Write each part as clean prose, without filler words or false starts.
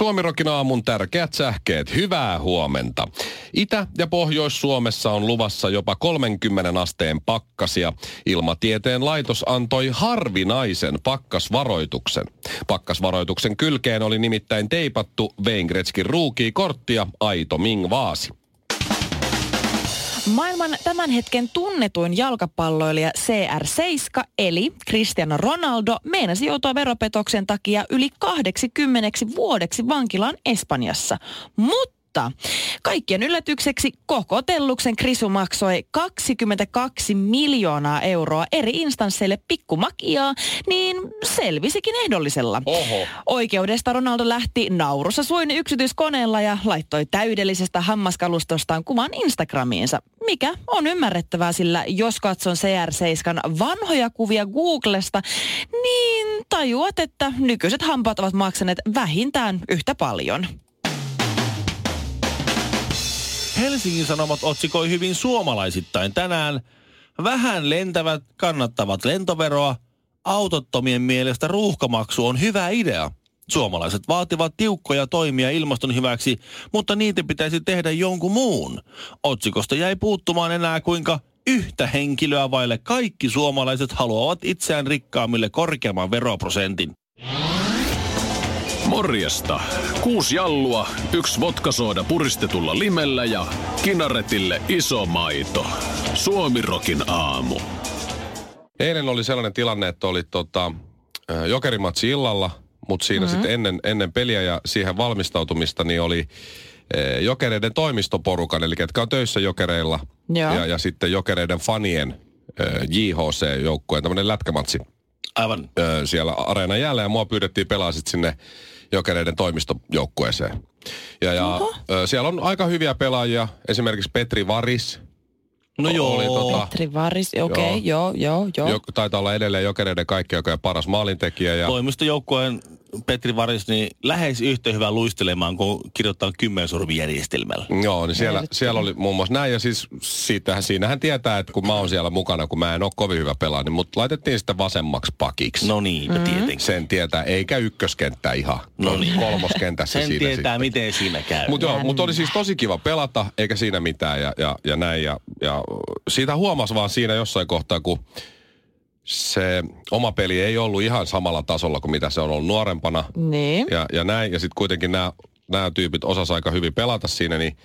Suomirokin aamun tärkeät sähkeet. Hyvää huomenta. Itä- ja Pohjois-Suomessa on luvassa jopa 30 asteen pakkasia. Ilmatieteen laitos antoi harvinaisen pakkasvaroituksen. Pakkasvaroituksen kylkeen oli nimittäin teipattu Veingretskin ruukii korttia aito Ming-vaasi. Maailman tämän hetken tunnetuin jalkapalloilija CR7 eli Cristiano Ronaldo meinasi joutua veropetoksen takia yli 80 vuodeksi vankilaan Espanjassa. Mutta kaikkien yllätykseksi koko telluksen Krisu maksoi 22 miljoonaa euroa eri instansseille pikkumakiaa, niin selvisikin ehdollisella. Oho. Oikeudesta Ronaldo lähti naurussa suin yksityiskoneella ja laittoi täydellisestä hammaskalustostaan kuvan Instagramiinsa. Mikä on ymmärrettävää, sillä jos katson CR7 vanhoja kuvia Googlesta, niin tajuat, että nykyiset hampaat ovat maksaneet vähintään yhtä paljon. Helsingin Sanomat otsikoi hyvin suomalaisittain tänään. Vähän lentävät kannattavat lentoveroa. Autottomien mielestä ruuhkamaksu on hyvä idea. Suomalaiset vaativat tiukkoja toimia ilmaston hyväksi, mutta niitä pitäisi tehdä jonkun muun. Otsikosta jäi puuttumaan enää, kuinka yhtä henkilöä vaille kaikki suomalaiset haluavat itseään rikkaammille korkeamman veroprosentin. Morjesta. 6 jallua, 1 vodkasooda puristetulla limellä ja kinaretille iso maito. Suomirokin aamu. Eilen oli sellainen tilanne, että oli jokerimatsi illalla, mutta siinä sitten ennen peliä ja siihen valmistautumista niin oli jokereiden toimistoporukan, eli ketkä on töissä jokereilla ja sitten jokereiden fanien JHC-joukkueen tämmöinen lätkämatsi. Aivan. Siellä areenan jäällä ja mua pyydettiin pelaa sitten sinne jokereiden toimistojoukkueeseen. Ja siellä on aika hyviä pelaajia, esimerkiksi Petri Varis. No joo. Oli, Petri Varis, okei. Taitaa olla edelleen jokereiden kaikkien paras maalintekijä. Ja toimistojoukkueen Petri Varis, niin lähes yhtä hyvä luistelemaan, kun kirjoittaa kymmensorvijärjestelmällä. Joo, niin siellä oli muun muassa näin. Ja siis siinähän tietää, että kun mä oon siellä mukana, kun mä en ole kovin hyvä pelaa, niin mut laitettiin sitten vasemmaksi pakiksi. No niin, tietenkin. Sen tietää, eikä ykköskenttä ihan. No niin. Kolmoskentässä sen siinä tietää, sitten miten siinä käy. Mut oli siis tosi kiva pelata, eikä siinä mitään ja näin. Ja siitä huomasi vaan siinä jossain kohtaa, kun se oma peli ei ollut ihan samalla tasolla kuin mitä se on ollut nuorempana. Niin. Ja näin. Ja sitten kuitenkin nämä tyypit osasivat aika hyvin pelata siinä. Niin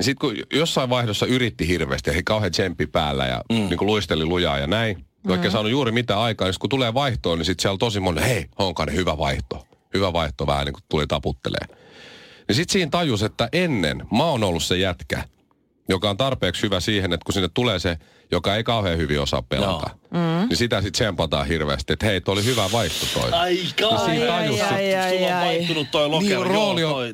sitten kun jossain vaihdossa yritti hirveästi, eli kauhean tsemppi päällä ja niin kuin luisteli lujaa ja näin. Vaikka saanut juuri mitään aikaa, niin kun tulee vaihtoon, niin sitten siellä on tosi monen, hei, Honkanen, hyvä vaihto. Hyvä vaihto vähän niin kuin tuli taputteleen. Niin sitten siinä tajus, että ennen mä oon ollut se jätkä, joka on tarpeeksi hyvä siihen, että kun sinne tulee se, joka ei kauhean hyvin osaa pelata, niin sitä sitten tsempataan hirveästi, että hei, toi oli hyvä vaihto toi. Sulla on vaihtunut toi lokero. Niin, rooli on,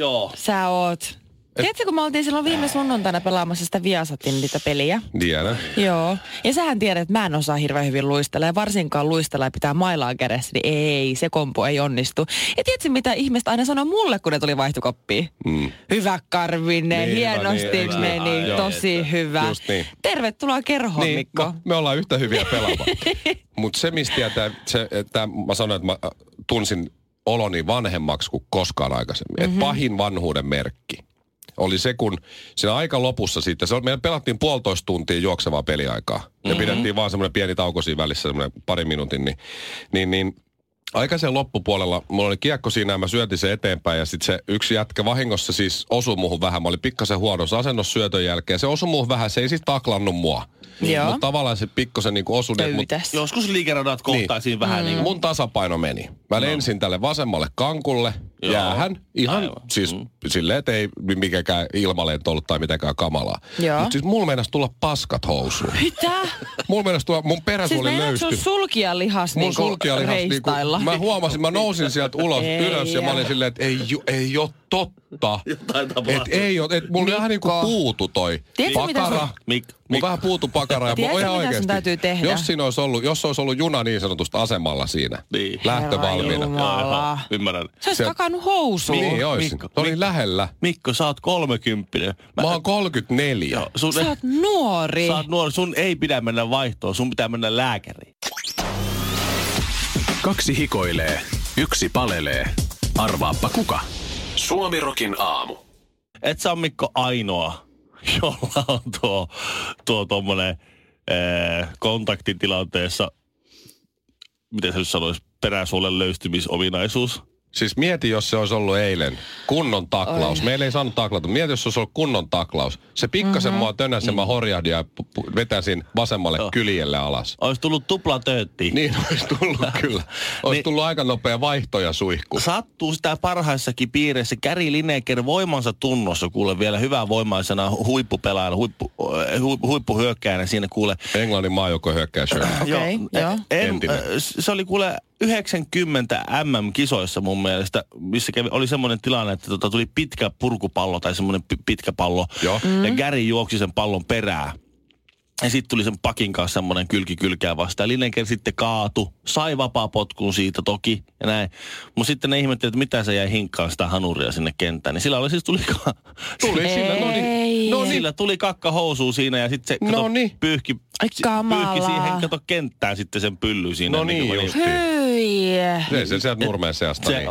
joo. Sä oot. Tiedätkö, kun me oltiin silloin viime sunnuntaina pelaamassa sitä Viasatin niitä peliä? Tiedän. Joo. Ja sähän tiedät, että mä en osaa hirveän hyvin luistella. Ja varsinkaan luistella ja pitää mailaa kädessä, niin ei, se kompo ei onnistu. Ja tiedätkö, mitä ihmiset aina sanoo mulle, kun ne tuli vaihtokoppiin? Hyvä Karvinen, hienosti meni, tosi hyvä. Niin. Tervetuloa kerhoon, niin, Mikko. Me ollaan yhtä hyviä pelaamaan. Mutta se, mistä mä sanoin, että mä tunsin oloni vanhemmaksi kuin koskaan aikaisemmin. Et pahin vanhuuden merkki oli se, kun siinä aika lopussa sitten, meillä pelattiin 1,5 tuntia juoksevaa peliaikaa. Ja pidettiin vaan semmoinen pieni tauko siinä välissä, semmoinen pari minuutin. Niin aikaisen loppupuolella mulla oli kiekko siinä ja mä syötin se eteenpäin. Ja sitten se yksi jätkä vahingossa siis osui muuhun vähän. Mä olin pikkasen huonossa asennossa syötön jälkeen. Se osui muuhun vähän, se ei siis taklannut mua. Mutta tavallaan se pikkasen niin kuin osui. Joskus liikeradat kohtaisiin niin vähän. Niin. Mun tasapaino meni. Mä lensin tälle vasemmalle kankulle. Jäähän. Ihan siis silleen, että ei mikäänkään ilmalento ollut tai mitenkään kamalaa. Mutta siis mulla meinasi tulla paskat housuun. Mitä? Mulla meinasi tulla, mun peräsuoli siis löystyi. Siis sulkijalihas mun sulkijalihas reistailla. Mä huomasin, mä nousin sieltä ulos ylös ja mä olin silleen, että ei, ei jotta. totta. Jotain tapahtuu. Et ei ole, et mulla vähän niinku puutu toi. Tiedätkö pakara. Mulla vähän puutu pakara ja mulla ihan oikeesti. Täytyy tehdä? Jos siinä olisi ollut, jos olisi ollut juna niin sanotusta asemalla siinä. Niin. Lähtövalmiina. Ymmärrän. Sä ois kakannut housuun. Niin oisin. Toi oli lähellä. Mikko, sä oot 30. Mä oon 34. Sä oot nuori. Sä oot nuori. Sun ei pidä mennä vaihtoon. Sun pitää mennä lääkäriin. Kaksi hikoilee, yksi palelee. Arvaappa kuka? Suomirokin aamu. Et sä on Mikko ainoa, jolla on tuo tommonen kontaktitilanteessa, miten sä nyt sanois, peräsuolen löystymisominaisuus. Siis mieti, jos se olisi ollut eilen kunnon taklaus. Oi. Meillä ei saanut taklata. Mieti, jos se olisi ollut kunnon taklaus. Se pikkasen mua tönäsen, mä horjahdin ja vetäisin vasemmalle kyljelle alas. Olisi tullut tupla töötti. Niin, olisi tullut kyllä. Olisi tullut aika nopea vaihto ja suihku. Sattuu sitä parhaissakin piireissä. Gary Lineker voimansa tunnossa kuule vielä hyvää voimaisena huippupelaajana, huippuhyökkäjänä siinä kuule. Englannin maajoukko hyökkää syöllä. Okei, joo. Se oli kuule 90 MM-kisoissa mun mielestä, missä oli semmoinen tilanne, että tuli pitkä purkupallo tai semmoinen pitkä pallo. Ja Gary juoksi sen pallon perään. Ja sitten tuli sen pakin kanssa semmoinen kylki kylkää vastaan. Lineker sitten kaatu, sai vapaa potkun siitä toki ja näin. Mutta sitten ne ihmettelivät, että mitä se jäi hinkkaan sitä hanuria sinne kenttään. Niin sillä oli siis tuli kakka housuu siinä ja sitten se pyyhki siihen kenttään sitten sen pylly siinä. No niin. Ei se sieltä nurmeen seasta niin.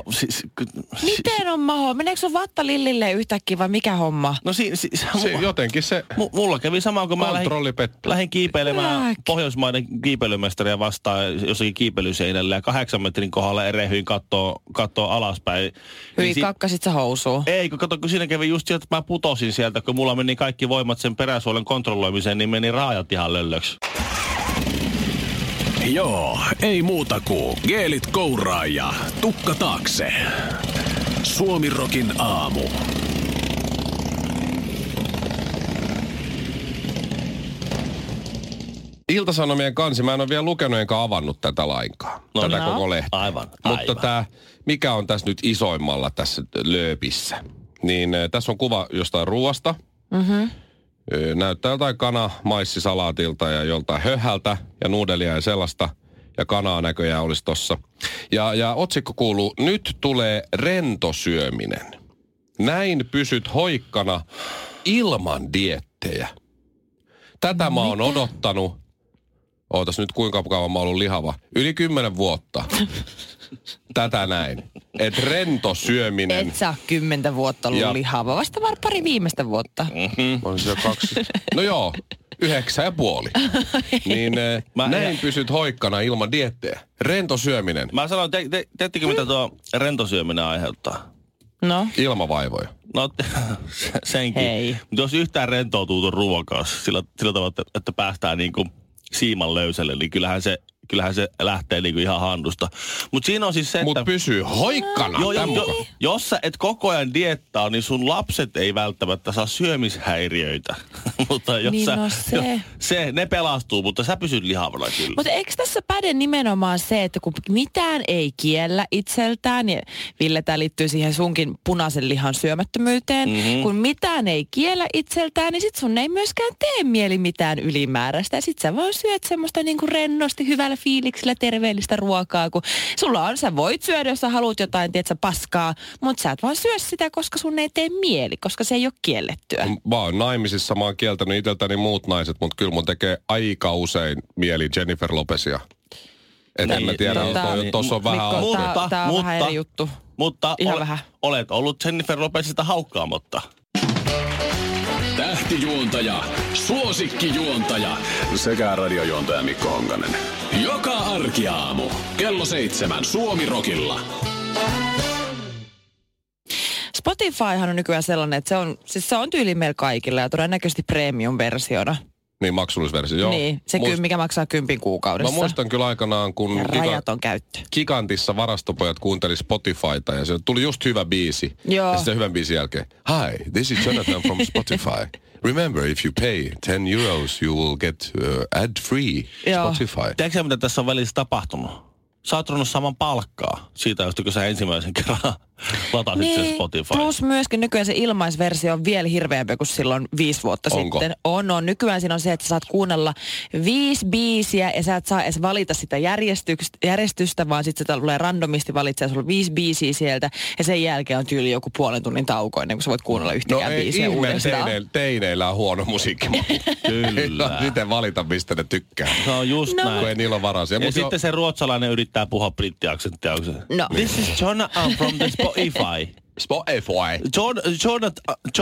Miten on maho? Meneekö sun vatta Lillille yhtäkkiä vai mikä homma? No jotenkin se... Mulla kävi sama, kun mä lähdin kiipeilemään Pohjoismaiden kiipeilymestaria vastaan jossakin kiipeilyseinällä ja 8 metrin kohdalla erehyin kattoo alaspäin. Hyi, kakkasit sä housuu? Ei, kun siinä kävi just sieltä, että mä putosin sieltä, kun mulla meni kaikki voimat sen peräsuolen kontrolloimiseen, niin meni raajat ihan löllöksi. Joo, ei muuta kuin geelit kouraa ja tukka taakse. Suomirokin aamu. Ilta-Sanomien kansi, mä en ole vielä lukenut enkä avannut tätä lainkaan. No, tätä koko lehtiä. Aivan. Mutta tämä, mikä on tässä nyt isoimmalla tässä lööpissä, niin tässä on kuva jostain ruoasta. Mhm. Näyttää jotain kanamaissalaatilta ja joltain höhältä ja nuudelia ja sellaista. Ja kanaa näköjään olisi tossa. Ja otsikko kuuluu, nyt tulee rentosyöminen. Näin pysyt hoikkana ilman diettejä. Tätä mä oon odottanut. Ootas nyt kuinka kauan mä oon ollut lihava. Yli 10 vuotta. Tätä näin. Et rento syöminen. Et sä 10 vuotta ollut lihava. Vasta vaan pari viimeistä vuotta. Mm-hmm. On se 2. No joo, 9,5. Niin näin pysyt hoikkana ilman diettejä. Rento syöminen. Mä sanon, teettekö mitä tuo rento syöminen aiheuttaa? No? Ilmavaivoja. No senkin. Hei. Mutta jos yhtään rentoutuu tuon ruoan kanssa sillä tavalla, että päästään niinku siiman löysälle, niin kyllähän se lähtee niinku ihan handusta. Mut siinä on siis se, että... Mut pysyy hoikkana tämän mukaan. Jos sä et koko ajan diettaa, niin sun lapset ei välttämättä saa syömishäiriöitä. Mutta jos niin sä... No ne pelastuu, mutta sä pysyt lihavana kyllä. Mutta eikö tässä päde nimenomaan se, että kun mitään ei kiellä itseltään, niin Ville, tää liittyy siihen sunkin punaisen lihan syömättömyyteen, kun mitään ei kiellä itseltään, niin sit sun ei myöskään tee mieli mitään ylimääräistä. Ja sit sä vaan syöt semmoista niinku rennosti, hyvällä fiiliksellä terveellistä ruokaa, kun sulla on, sä voit syödä, jos sä haluat jotain, tiedät sä paskaa, mutta sä et vaan syö sitä, koska sun ei tee mieli, koska se ei ole kiellettyä. Mä oon naimisissa, mä oon kieltänyt itseltäni muut naiset, mutta kyllä mun tekee aika usein mieli Jennifer Lopezia. Et en mä tiedä, tuossa on vähän... Tää on vähän eri juttu. Mutta olet ollut Jennifer Lopezista haukkaamatta. Tähtijuontaja, suosikkijuontaja sekä radiojuontaja Mikko Honkanen. Joka arkiaamu, kello 7 Suomi-rokilla. Spotifyhan on nykyään sellainen, että se on tyyli meillä kaikilla ja todennäköisesti premium-versiona. Niin, maksullisversio, joo. Niin, se mikä maksaa 10 kuukaudessa. Mä muistan kyllä aikanaan, kun Gigantissa varastopojat kuunteli Spotifyta ja se tuli just hyvä biisi. Joo. Ja sitten hyvän biisin jälkeen, hi, this is Jonathan from Spotify. Remember, if you pay 10 euros, you will get ad-free Spotify. Tiedätkö mitä tässä on välissä tapahtunut? Sä oot saman palkkaa siitä, josta kun sä ensimmäisen kerran Lataa niin, sitten Spotify. Plus myöskin nykyään se ilmaisversio on vielä hirveämpi kuin silloin 5 vuotta Onko? Sitten. On. Nykyään siinä on se, että sä saat kuunnella 5 biisiä ja sä et saa edes valita sitä järjestystä, vaan sitten se tulee randomisti valitsee sulla 5 biisiä sieltä ja sen jälkeen on tyyli joku puolen tunnin tauko ennen kuin sä voit kuunnella yhtäkään biisiä uudestaan. No ei ihme, teineillä on huono musiikki, mutta kyllä. Miten valita, mistä ne tykkää? Se on just näin. Kun ei niillä ole varaa siihen. Ja sitten se ruotsalainen yrittää puhua brittiaksentia. No. This is Jonna from the Spotify.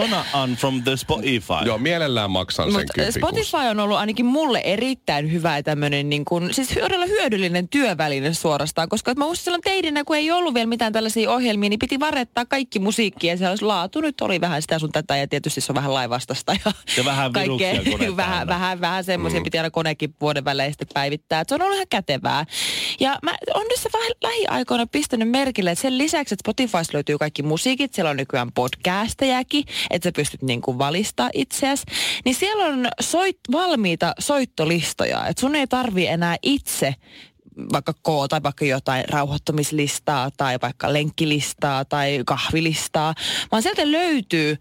Jonathan from the Spotify. Joo, mielellään maksan sen kympin. Spotify on ollut ainakin mulle erittäin hyvä tämmönen niin kuin, siis todella hyödyllinen työväline suorastaan, koska mä muistin silloin teidinä, kun ei ollut vielä mitään tällaisia ohjelmia, niin piti varettaa kaikki musiikkia ja se olisi laatu. Nyt oli vähän sitä sun tätä ja tietysti se on vähän laivastasta ja vähän viruksia koneet vähän semmoisia piti aina konekin vuoden välein sitten päivittää. Et se on ollut ihan kätevää. Ja mä oon nyt se vähän lähiaikoina pistänyt merkille, että sen lisäksi, että Spotifys löytyy kaikki musiikit, siellä on nykyään podcastejakin, että sä pystyt niinku valistaa itseäsi, niin siellä on valmiita soittolistoja, että sun ei tarvii enää itse vaikka tai vaikka jotain rauhoittumislistaa tai vaikka lenkkilistaa tai kahvilistaa, vaan sieltä löytyy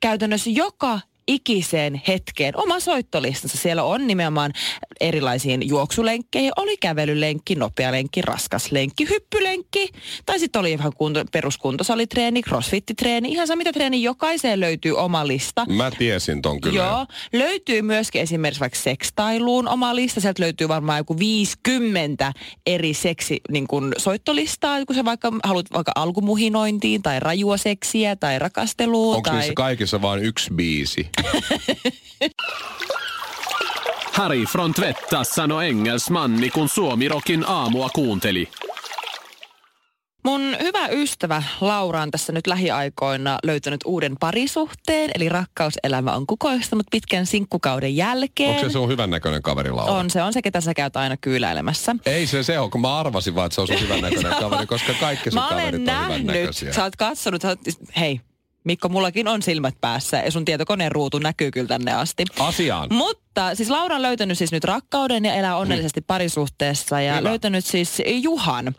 käytännössä joka ikiseen hetkeen oma soittolistansa. Siellä on nimenomaan erilaisiin juoksulenkkeihin. Oli kävelylenkki, nopea lenkki, raskas lenkki, hyppylenkki. Tai sitten oli ihan peruskuntosalitreeni, crossfittitreeni. Ihan se mitä treeni, jokaiseen löytyy oma lista. Mä tiesin ton kyllä. Joo. Löytyy myöskin esimerkiksi vaikka sekstailuun oma lista. Sieltä löytyy varmaan joku 50 eri seksi niin kun soittolistaa, kun sä vaikka haluat vaikka alkumuhinointiin tai rajua seksiä tai rakasteluun. Onko niissä kaikissa vaan yksi biisi? Harry Frontvettas sanoi engelsmanni, kun Suomirokin aamua kuunteli. Mun hyvä ystävä Laura on tässä nyt lähiaikoina löytänyt uuden parisuhteen, eli rakkauselämä on kukoistanut pitkän sinkkukauden jälkeen. Onko se sun hyvännäköinen kaveri, Laura? On se, ketä sä käyt aina kyyläilemässä. Ei se on, kun mä arvasin vaan, että se on sun hyvännäköinen kaveri, koska kaikki sun kaverit on hyvännäköisiä. Sä oot katsonut, hei. Mikko, mullakin on silmät päässä ja sun tietokoneen ruutu näkyy kyllä tänne asti. Asiaan. Mutta siis Laura on löytänyt siis nyt rakkauden ja elää onnellisesti parisuhteessa ja Hyvä. Löytänyt siis Juhan.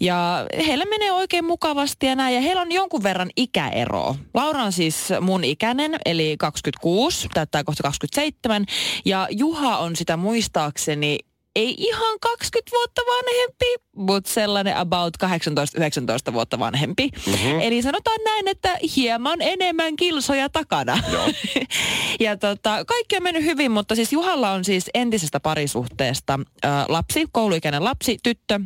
Ja heillä menee oikein mukavasti ja näin ja heillä on jonkun verran ikäeroa. Laura on siis mun ikäinen eli 26, täyttää kohta 27 ja Juha on sitä muistaakseni ei ihan 20 vuotta vanhempi, mutta sellainen about 18-19 vuotta vanhempi. Mm-hmm. Eli sanotaan näin, että hieman enemmän kilsoja takana. Joo. Ja kaikki on mennyt hyvin, mutta siis Juhalla on siis entisestä parisuhteesta lapsi, kouluikäinen lapsi, tyttö.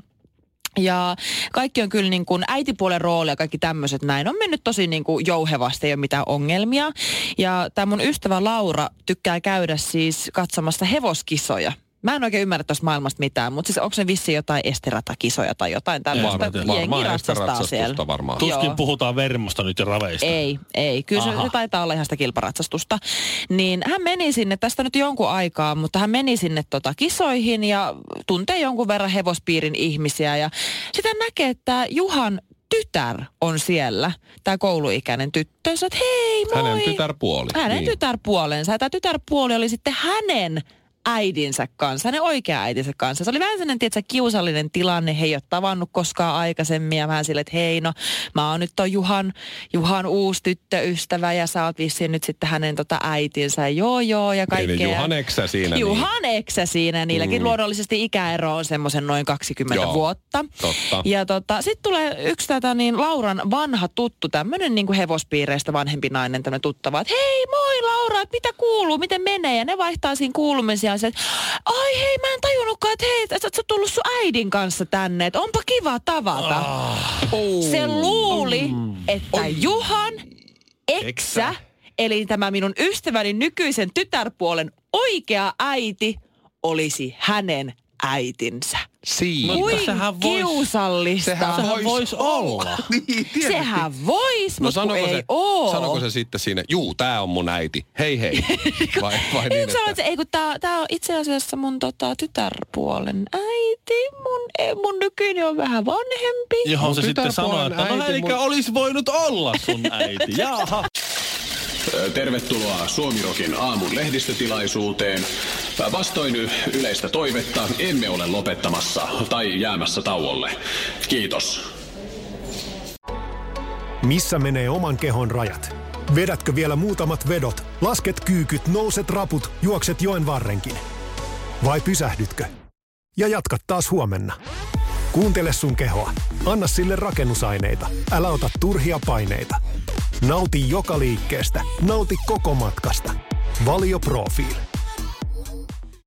Ja kaikki on kyllä niin kuin äitipuolen rooli ja kaikki tämmöiset näin. On mennyt tosi niin kuin jouhevasti, ei ole mitään ongelmia. Ja tämä mun ystävä Laura tykkää käydä siis katsomassa hevoskisoja. Mä en oikein ymmärrä tuosta maailmasta mitään, mutta siis onko se vissiin jotain esteratakisoja tai jotain tällaista? Varmaan esteratsastusta varmaan. Tuskin puhutaan vermosta nyt ja raveista. Ei. Kyllä se taitaa olla ihan sitä kilparatsastusta. Niin hän meni sinne, tästä nyt jonkun aikaa, mutta hän meni sinne kisoihin ja tuntee jonkun verran hevospiirin ihmisiä. Ja sitä näkee, että Juhan tytär on siellä, tämä kouluikäinen tyttö. Sä oot, hei moi! Hänen tytärpuolensa. Ja tämä tytärpuoli oli sitten hänen äidinsä kanssa, hänen oikea äitinsä kanssa. Se oli vähän sellainen, tietysti, kiusallinen tilanne. He ei ole tavannut koskaan aikaisemmin ja vähän silleen, että hei, no mä oon nyt ton Juhan uusi tyttöystävä ja sä oot vissiin nyt sitten hänen äitinsä ja joo ja kaikkea. Eli Juhan eksä siinä. Niilläkin luonnollisesti ikäero on semmoisen noin 20 vuotta. Totta. Ja sit tulee yksi Lauran vanha tuttu, tämmönen niinku hevospiireistä vanhempi nainen, tämmönen tuttava, että hei moi Laura, mitä kuuluu, miten menee? Ja ne vaihtaa siinä kuulumisia. Se, että, ai hei, mä en tajunnutkaan, että hei, et sä tullut sun äidin kanssa tänne, että onpa kiva tavata. Se luuli, että Juhan eksä, eli tämä minun ystäväni nykyisen tytärpuolen oikea äiti, olisi hänen äitinsä. Kuin kiusallista. Sehän vois olla. Niin, sehän vois, mutta ei oo. Sanoko se sitten siinä, juu, tää on mun äiti, hei. vai niin, että ei kun tää on itse asiassa mun tytärpuolen äiti, mun nykyinen on vähän vanhempi. Johon se sitten sanoo, että olisi voinut olla sun äiti, jaha. Tervetuloa Suomirokin aamun lehdistötilaisuuteen. Vastoin yleistä toivetta emme ole lopettamassa tai jäämässä tauolle. Kiitos. Missä menee oman kehon rajat? Vedätkö vielä muutamat vedot, lasket kyykyt, nouset raput, juokset joen varrenkin? Vai pysähdytkö? Ja jatka taas huomenna. Kuuntele sun kehoa. Anna sille rakennusaineita. Älä ota turhia paineita. Nauti joka liikkeestä. Nauti koko matkasta. Valio Profeel.